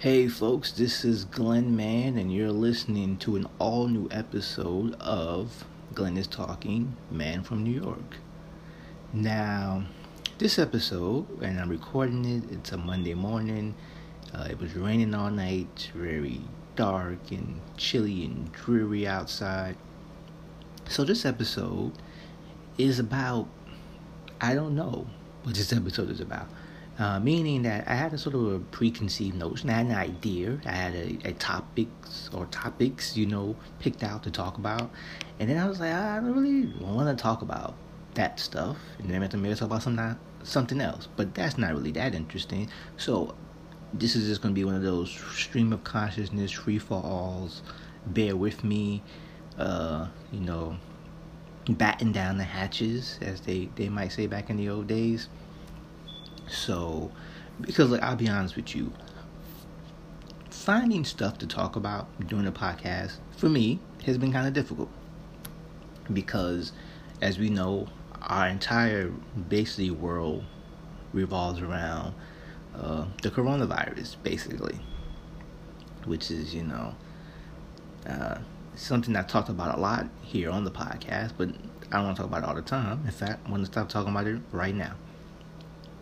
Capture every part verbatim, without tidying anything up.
Hey folks, this is Glenn Mann, and you're listening to an all-new episode of Glenn is Talking, Man from New York. Now, this episode, and I'm recording it, it's a Monday morning. Uh, it was raining all night, it's very dark and chilly and dreary outside. So this episode is about, I don't know what this episode is about. Uh, meaning that I had a sort of a preconceived notion. I had an idea. I had a, a topics or topics, you know, picked out to talk about. And then I was like, I don't really want to talk about that stuff. And then I meant to maybe talk about some, something else. But that's not really that interesting. So this is just going to be one of those stream of consciousness, free for alls, bear with me, uh, you know, batten down the hatches, as they, they might say back in the old days. So, because like, I'll be honest with you, finding stuff to talk about during a podcast, for me, has been kind of difficult. Because, as we know, our entire, basically, world revolves around uh, the coronavirus, basically. Which is, you know, uh, something I talked about a lot here on the podcast, but I don't want to talk about it all the time. In fact, I want to stop talking about it right now.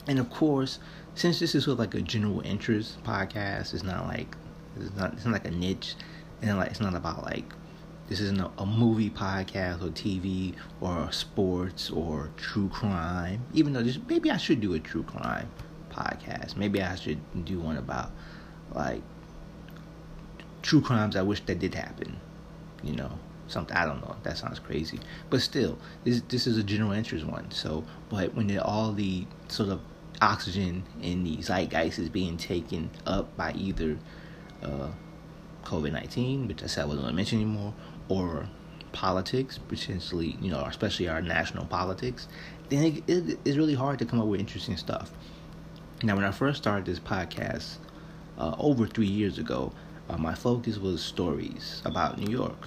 And of course, since this is sort of like a general interest podcast, it's not like it's not it's not like a niche, and like it's not about like this isn't a, a movie podcast or T V or sports or true crime. Even though just maybe I should do a true crime podcast. Maybe I should do one about like true crimes I wish that did happen. You know, something I don't know. That sounds crazy, but still, this this is a general interest one. So, but when all the sort of oxygen in the zeitgeist is being taken up by either uh, covid nineteen, which I said I wasn't going to mention anymore, or politics, potentially, you know, especially our national politics, then it, it, it's really hard to come up with interesting stuff. Now, when I first started this podcast uh, over three years ago, uh, my focus was stories about New York.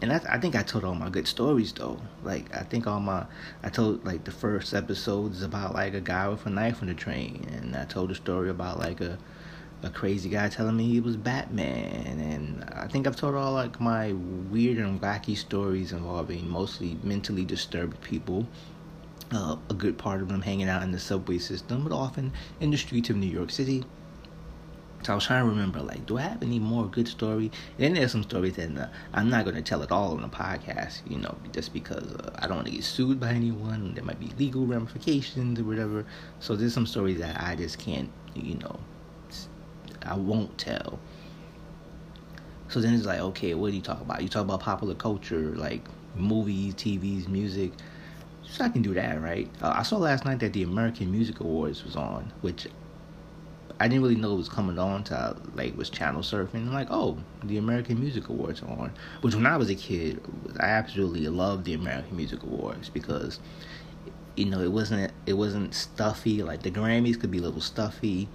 And I, I think I told all my good stories, though. Like, I think all my... I told, like, the first episode is about, like, a guy with a knife on the train. And I told a story about, like, a a crazy guy telling me he was Batman. And I think I've told all, like, my weird and wacky stories involving mostly mentally disturbed people. Uh, a good part of them hanging out in the subway system, but often in the streets of New York City. So I was trying to remember, like, do I have any more good story? And then there's some stories that uh, I'm not going to tell at all on the podcast, you know, just because uh, I don't want to get sued by anyone. There might be legal ramifications or whatever. So there's some stories that I just can't, you know, I won't tell. So then it's like, okay, what do you talk about? You talk about popular culture, like movies, T Vs, music. So I can do that, right? Uh, I saw last night that the American Music Awards was on, which... I didn't really know it was coming on till I, like, was channel surfing. I'm like, oh, the American Music Awards are on. Which, when I was a kid, I absolutely loved the American Music Awards because, you know, it wasn't it wasn't stuffy. Like, the Grammys could be a little stuffy.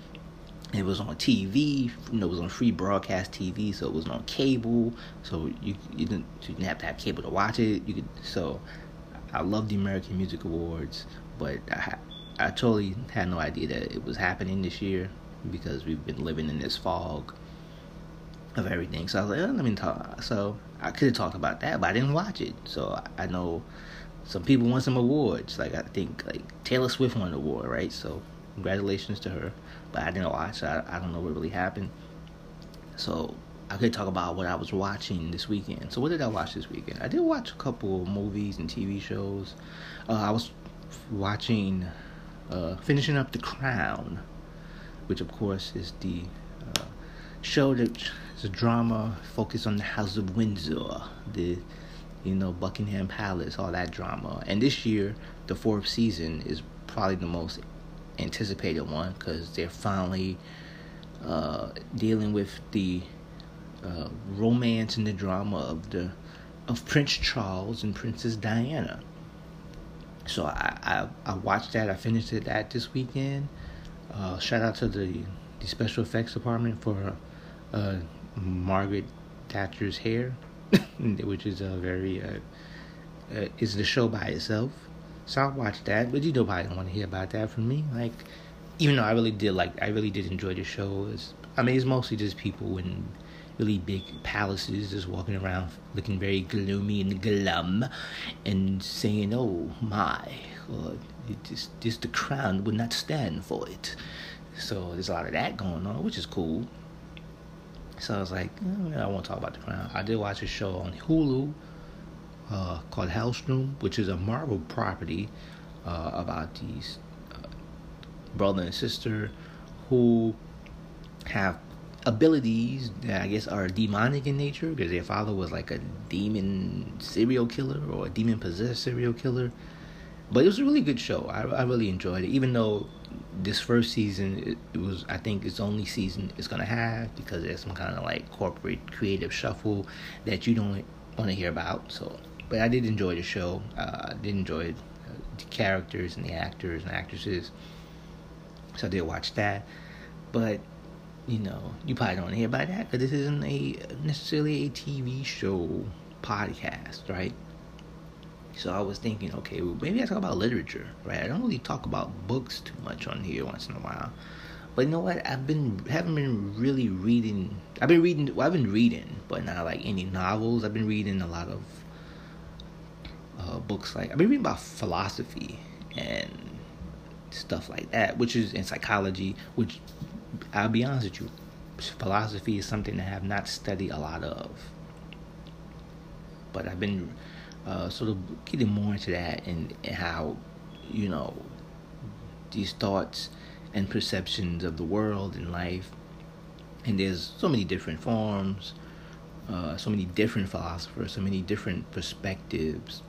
It was on T V. You know, it was on free broadcast T V, so it was on cable. So you you didn't, you didn't have to have cable to watch it. You could. So I loved the American Music Awards, but I I totally had no idea that it was happening this year, because we've been living in this fog of everything. So I was like, oh, let me talk. So I could have talked about that, but I didn't watch it. So I know some people won some awards. Like, I think like Taylor Swift won an award, right? So congratulations to her. But I didn't watch, so I, I don't know what really happened. So I could talk about what I was watching this weekend. So what did I watch this weekend? I did watch a couple of movies and T V shows. Uh, I was watching, uh, finishing up The Crown, which, of course, is the uh, show that is a drama focused on the House of Windsor, the, you know, Buckingham Palace, all that drama. And this year, the fourth season is probably the most anticipated one because they're finally uh, dealing with the uh, romance and the drama of the of Prince Charles and Princess Diana. So I I, I watched that. I finished it that this weekend. Uh, shout out to the, the special effects department for uh, Margaret Thatcher's hair, which is a very uh, uh, is the show by itself. So I watched that, but you know, probably don't want to hear about that from me. Like, even though I really did like, I really did enjoy the show. It's I mean, it's mostly just people in really big palaces just walking around looking very gloomy and glum and saying, oh my, or just, just the crown would not stand for it. So there's a lot of that going on, which is cool. So I was like, eh, I won't talk about the crown. I did watch a show on Hulu uh, called Hellstrom, which is a Marvel property uh, about these uh, brother and sister who have abilities that I guess are demonic in nature, because their father was like a demon serial killer or a demon possessed serial killer. But it was a really good show. I, I really enjoyed it, even though this first season it, it was I think it's only season it's gonna have, because there's some kind of like corporate creative shuffle that you don't want to hear about. So, but I did enjoy the show. Uh, I did enjoy it, uh, the characters and the actors and actresses. So I did watch that, but. You know, you probably don't hear about that because this isn't a necessarily a T V show podcast, right? So I was thinking, okay, well, maybe I talk about literature, right? I don't really talk about books too much on here once in a while, but you know what? I've been haven't been really reading. I've been reading. Well, I've been reading, but not like any novels. I've been reading a lot of uh, books. Like I've been reading about philosophy and stuff like that, which is in psychology, which. I'll be honest with you, philosophy is something I have not studied a lot of, but I've been uh, sort of getting more into that and, and how, you know, these thoughts and perceptions of the world and life, and there's so many different forms, uh, so many different philosophers, so many different perspectives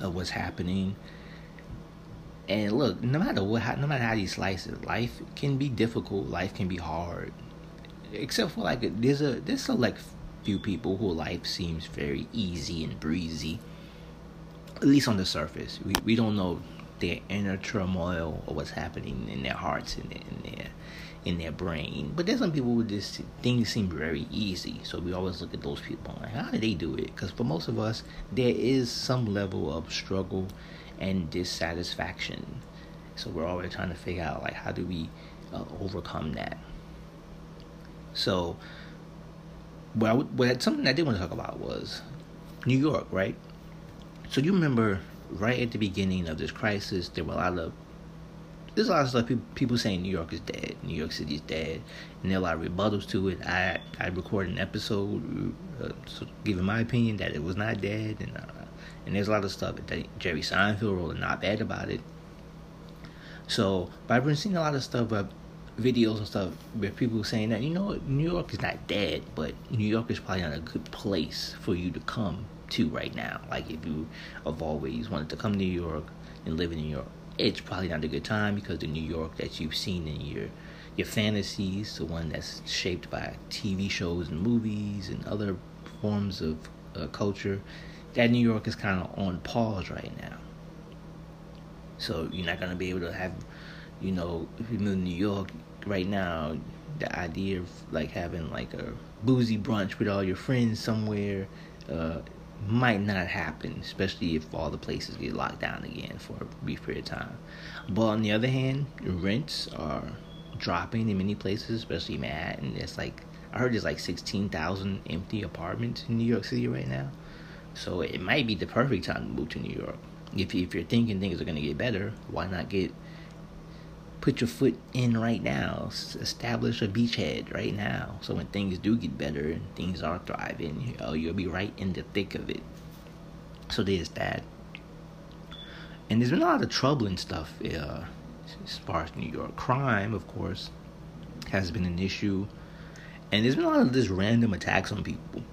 of what's happening. And look, no matter what, no matter how you slice it, life can be difficult. Life can be hard, except for like there's a there's select few people who life seems very easy and breezy, at least on the surface. We we don't know their inner turmoil or what's happening in their hearts and in their in their brain. But there's some people who just things seem very easy. So we always look at those people like, how do they do it? Because for most of us, there is some level of struggle and dissatisfaction, so we're always trying to figure out like how do we uh, overcome that. So, what I would, what something I did want to talk about was New York, right? So you remember right at the beginning of this crisis, there were a lot of there's a lot of stuff people, people saying New York is dead, New York City is dead, and there are a lot of rebuttals to it. I I recorded an episode uh, giving my opinion that it was not dead, and. Uh, And there's a lot of stuff that Jerry Seinfeld wrote an op-ed about it. So, but I've been seeing a lot of stuff, uh, videos and stuff, where people saying that, you know, New York is not dead, but New York is probably not a good place for you to come to right now. Like, if you have always wanted to come to New York and live in New York, it's probably not a good time because the New York that you've seen in your your fantasies, the one that's shaped by T V shows and movies and other forms of uh, culture, that New York is kind of on pause right now. So you're not going to be able to have, you know, if you move to New York right now, the idea of like having like a boozy brunch with all your friends somewhere uh, might not happen, especially if all the places get locked down again for a brief period of time. But on the other hand, rents are dropping in many places, especially Manhattan. It's like, I heard there's like sixteen thousand empty apartments in New York City right now. So it might be the perfect time to move to New York. If, if you're thinking things are going to get better, why not get put your foot in right now? Establish a beachhead right now. So when things do get better and things are thriving, you know, you'll be right in the thick of it. So there's that. And there's been a lot of troubling stuff uh, as far as New York. Crime, of course, has been an issue. And there's been a lot of just random attacks on people.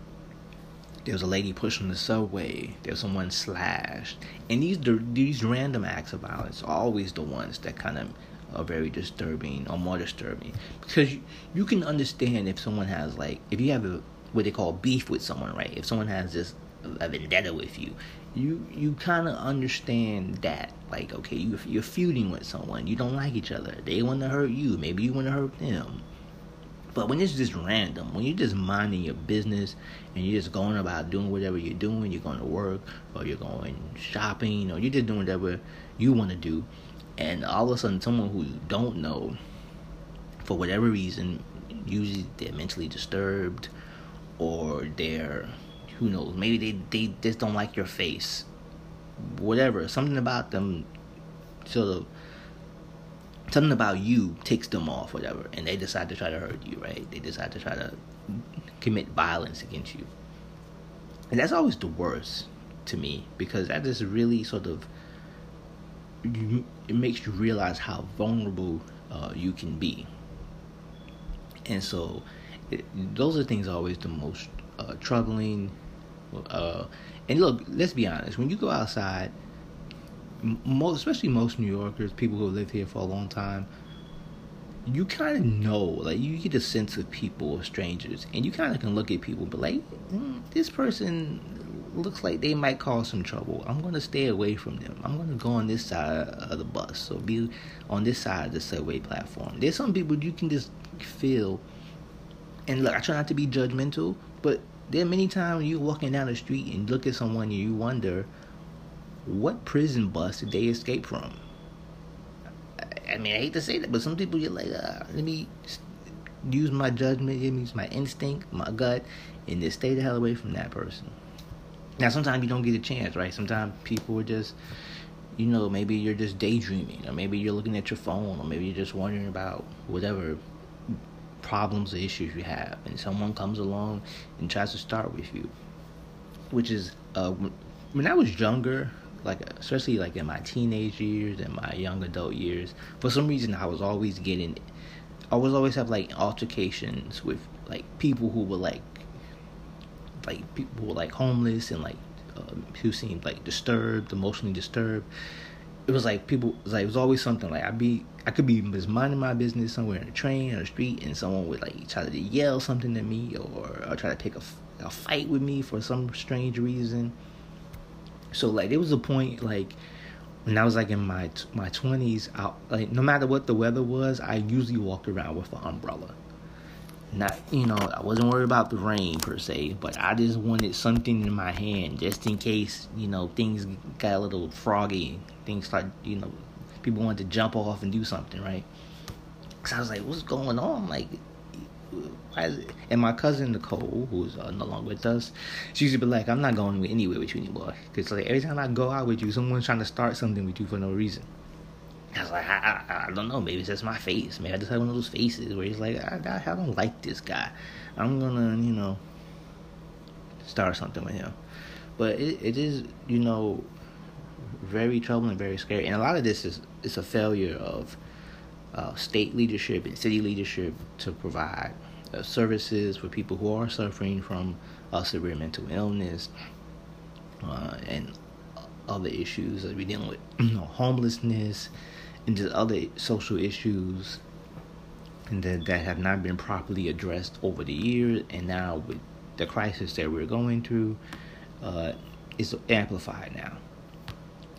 There was a lady pushed on the subway. There was someone slashed. And these these random acts of violence are always the ones that kind of are very disturbing or more disturbing. Because you, you can understand if someone has, like, if you have a, what they call beef with someone, right? If someone has this a vendetta with you, you, you kind of understand that. Like, okay, you, you're feuding with someone. You don't like each other. They want to hurt you. Maybe you want to hurt them. But when it's just random, when you're just minding your business and you're just going about doing whatever you're doing, you're going to work or you're going shopping or you're just doing whatever you want to do, and all of a sudden someone who you don't know, for whatever reason, usually they're mentally disturbed, or they're, who knows, maybe they, they just don't like your face. Whatever, something about them sort of, something about you ticks them off, whatever, and they decide to try to hurt you, right? They decide to try to commit violence against you. And that's always the worst to me, because that just really sort of, it makes you realize how vulnerable uh, you can be. And so it, those are things always the most uh, troubling. Uh, and look, let's be honest, when you go outside, most, especially most New Yorkers, people who have lived here for a long time, you kind of know, like, you get a sense of people, strangers, and you kind of can look at people and be like, mm, this person looks like they might cause some trouble. I'm going to stay away from them. I'm going to go on this side of the bus, or be on this side of the subway platform. There's some people you can just feel, and look, I try not to be judgmental, but there are many times you're walking down the street and look at someone and you wonder, what prison bus did they escape from? I mean, I hate to say that, but some people, you're like, uh, let me use my judgment, let me use my instinct, my gut, and just stay the hell away from that person. Now, sometimes you don't get a chance, right? Sometimes people are just, you know, maybe you're just daydreaming, or maybe you're looking at your phone, or maybe you're just wondering about whatever problems or issues you have, and someone comes along and tries to start with you, which is, uh, when I was younger, like, especially like in my teenage years and my young adult years, for some reason I was always getting, I was always have like altercations with like people who were like, like people who were like homeless and like uh, who seemed like disturbed, emotionally disturbed. It was like people, it was like it was always something. Like I'd be, I could be just minding my business somewhere in a train or the street, and someone would like try to yell something at me, or, or try to pick a, a fight with me for some strange reason. So, like, there was a point, like, when I was, like, in my my twenties, I, like, no matter what the weather was, I usually walked around with an umbrella. Not, you know, I wasn't worried about the rain, per se, but I just wanted something in my hand, just in case, you know, things got a little froggy, things like, you know, people wanted to jump off and do something, right? So I was like, what's going on? Like, why is it? And my cousin Nicole, who's uh, no longer with us, she used to be like, I'm not going anywhere with you anymore, because like every time I go out with you, someone's trying to start something with you for no reason. I was like, I, I, I don't know, maybe it's just my face. Maybe I just have one of those faces where it's like, I, I don't like this guy, I'm gonna, you know, start something with him. But it, it is, you know, very troubling, very scary. And a lot of this is, it's a failure of Uh, state leadership and city leadership to provide uh, services for people who are suffering from uh, severe mental illness uh, and other issues that we're dealing with, you know, homelessness and just other social issues that, that have not been properly addressed over the years. And now with the crisis that we're going through, uh, it's amplified now.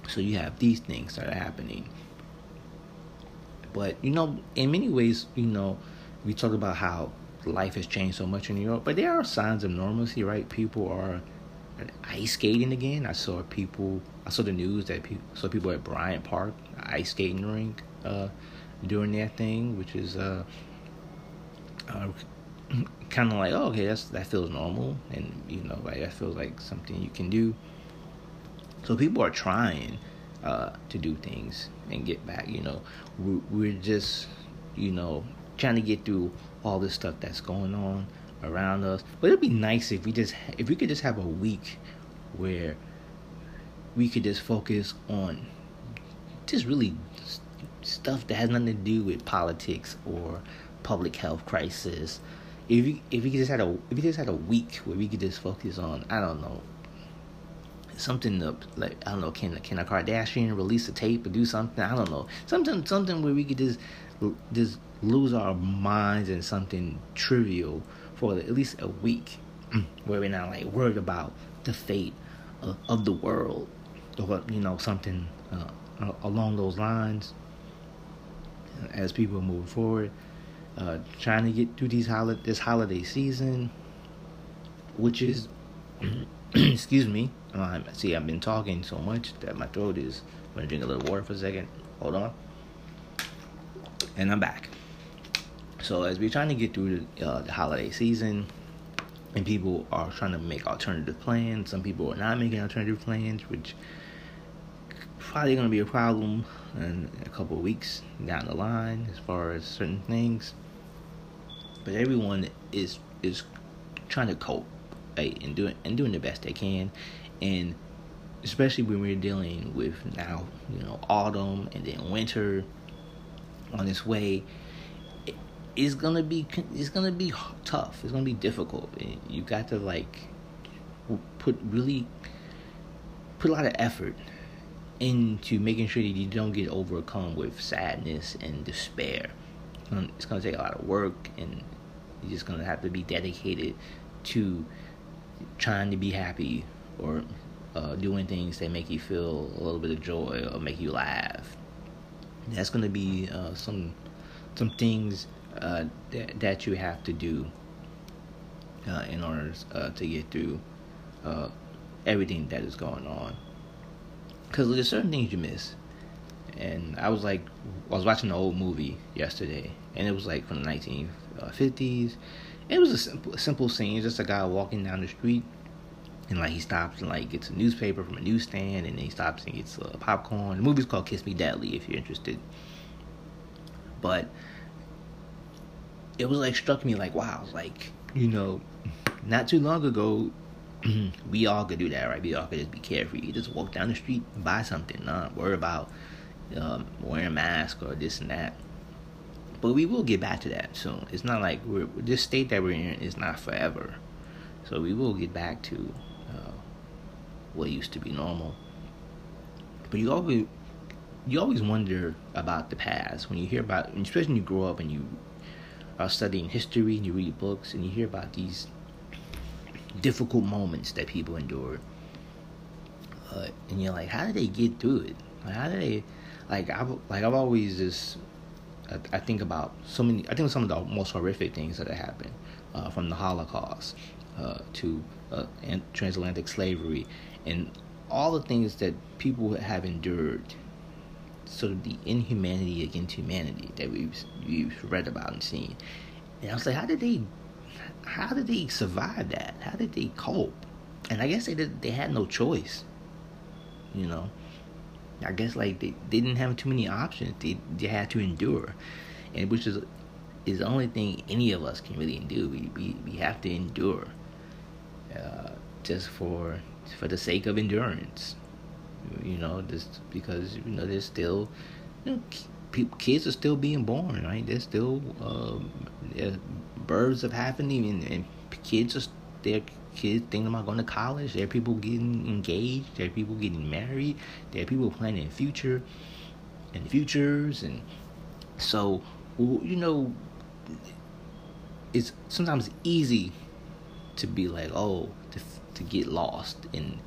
So you have these things that are happening. But, you know, in many ways, you know, we talk about how life has changed so much in New York, but there are signs of normalcy, right? People are ice skating again. I saw people, I saw the news that people, saw people at Bryant Park, ice skating rink, uh, doing their thing, which is uh, uh, kind of like, oh, okay, that's, that feels normal. And, you know, like, that feels like something you can do. So people are trying Uh, to do things and get back, you know. We're, we're just, you know, trying to get through all this stuff that's going on around us. But it'd be nice if we just, if we could just have a week where we could just focus on just really st- stuff that has nothing to do with politics or public health crisis. If we, if we just had a, if we just had a week where we could just focus on, I don't know, something to, like, I don't know, can can a Kardashian release a tape or do something? I don't know. Something something where we could just just lose our minds in something trivial for at least a week, where we're not like worried about the fate of, of the world, or, you know, something uh, along those lines. As people move forward, uh, trying to get through these hol- this holiday season, which is excuse me. Um, see, I've been talking so much that my throat is... I'm going to drink a little water for a second. Hold on. And I'm back. So as we're trying to get through the, uh, the holiday season, and people are trying to make alternative plans, some people are not making alternative plans, which probably going to be a problem in a couple of weeks down the line as far as certain things. But everyone is is trying to cope, right, and doing and doing the best they can, and especially when we're dealing with now, you know, autumn and then winter on its way. It's gonna be it's gonna be tough. It's gonna be difficult. You got to like put really put a lot of effort into making sure that you don't get overcome with sadness and despair. It's gonna take a lot of work, and you're just gonna have to be dedicated to trying to be happy or uh, doing things that make you feel a little bit of joy or make you laugh. That's gonna be uh, some some things. Uh, th- that you have to do uh, in order uh, to get through uh, everything that is going on, because there's certain things you miss. And I was like I was watching an old movie yesterday, and it was like from the nineteen fifties. It was a simple, simple scene, just a guy walking down the street, and like he stops and like gets a newspaper from a newsstand, and then he stops and gets uh, popcorn. The movie's called Kiss Me Deadly, if you're interested. But it was like struck me like, wow, like, you know, not too long ago, we all could do that, right? We all could just be carefree. You just walk down the street, buy something, not worry about um, wearing a mask or this and that. But we will get back to that soon. It's not like we're, this state that we're in is not forever. So we will get back to uh, what used to be normal. But you always, you always wonder about the past when you hear about, especially when you grow up and you are studying history and you read books and you hear about these difficult moments that people endured, uh, and you're like, how did they get through it? Like, how did they? Like I've like I've always just I, I think about so many. I think of some of the most horrific things that have happened, uh, from the Holocaust uh, to uh, transatlantic slavery, and all the things that people have endured. Sort of the inhumanity against humanity that we've, we've read about and seen. And I was like, how did they, how did they survive that? How did they cope? And I guess they did, they had no choice, you know. I guess like they, they didn't have too many options. They, they had to endure, and which is is the only thing any of us can really do. We we, we have to endure, uh, just for for the sake of endurance. You know, just because, you know, there's still, you know, people, kids are still being born, right? There's still um, there's births of happening, and, and kids are, their kids thinking about going to college. There are people getting engaged. There are people getting married. There are people planning future and futures. And so, you know, it's sometimes easy to be like, oh, to, to get lost in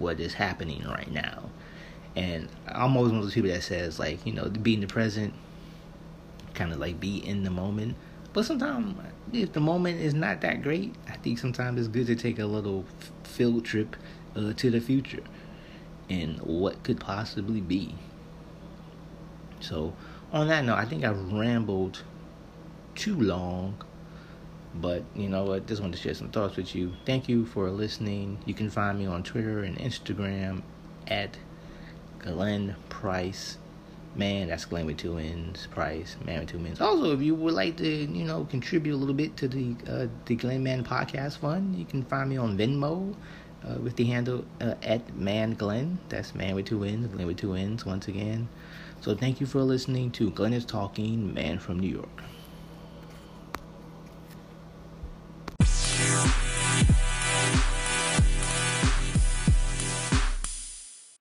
what is happening right now. And I'm always one of those people that says, like, you know, be in the present, kind of like be in the moment. But sometimes if the moment is not that great, I think sometimes it's good to take a little field trip uh, to the future and what could possibly be. So on that note, I think I've rambled too long. But, you know, I just wanted to share some thoughts with you. Thank you for listening. You can find me on Twitter and Instagram at Glenn Price. Man, that's Glenn with two N's. Price, man with two N's. Also, if you would like to, you know, contribute a little bit to the uh, the Glenn Mann podcast fund, you can find me on Venmo uh, with the handle uh, at Man Glenn. That's Man with two N's, Glenn with two N's once again. So thank you for listening to Glenn is Talking, Man from New York.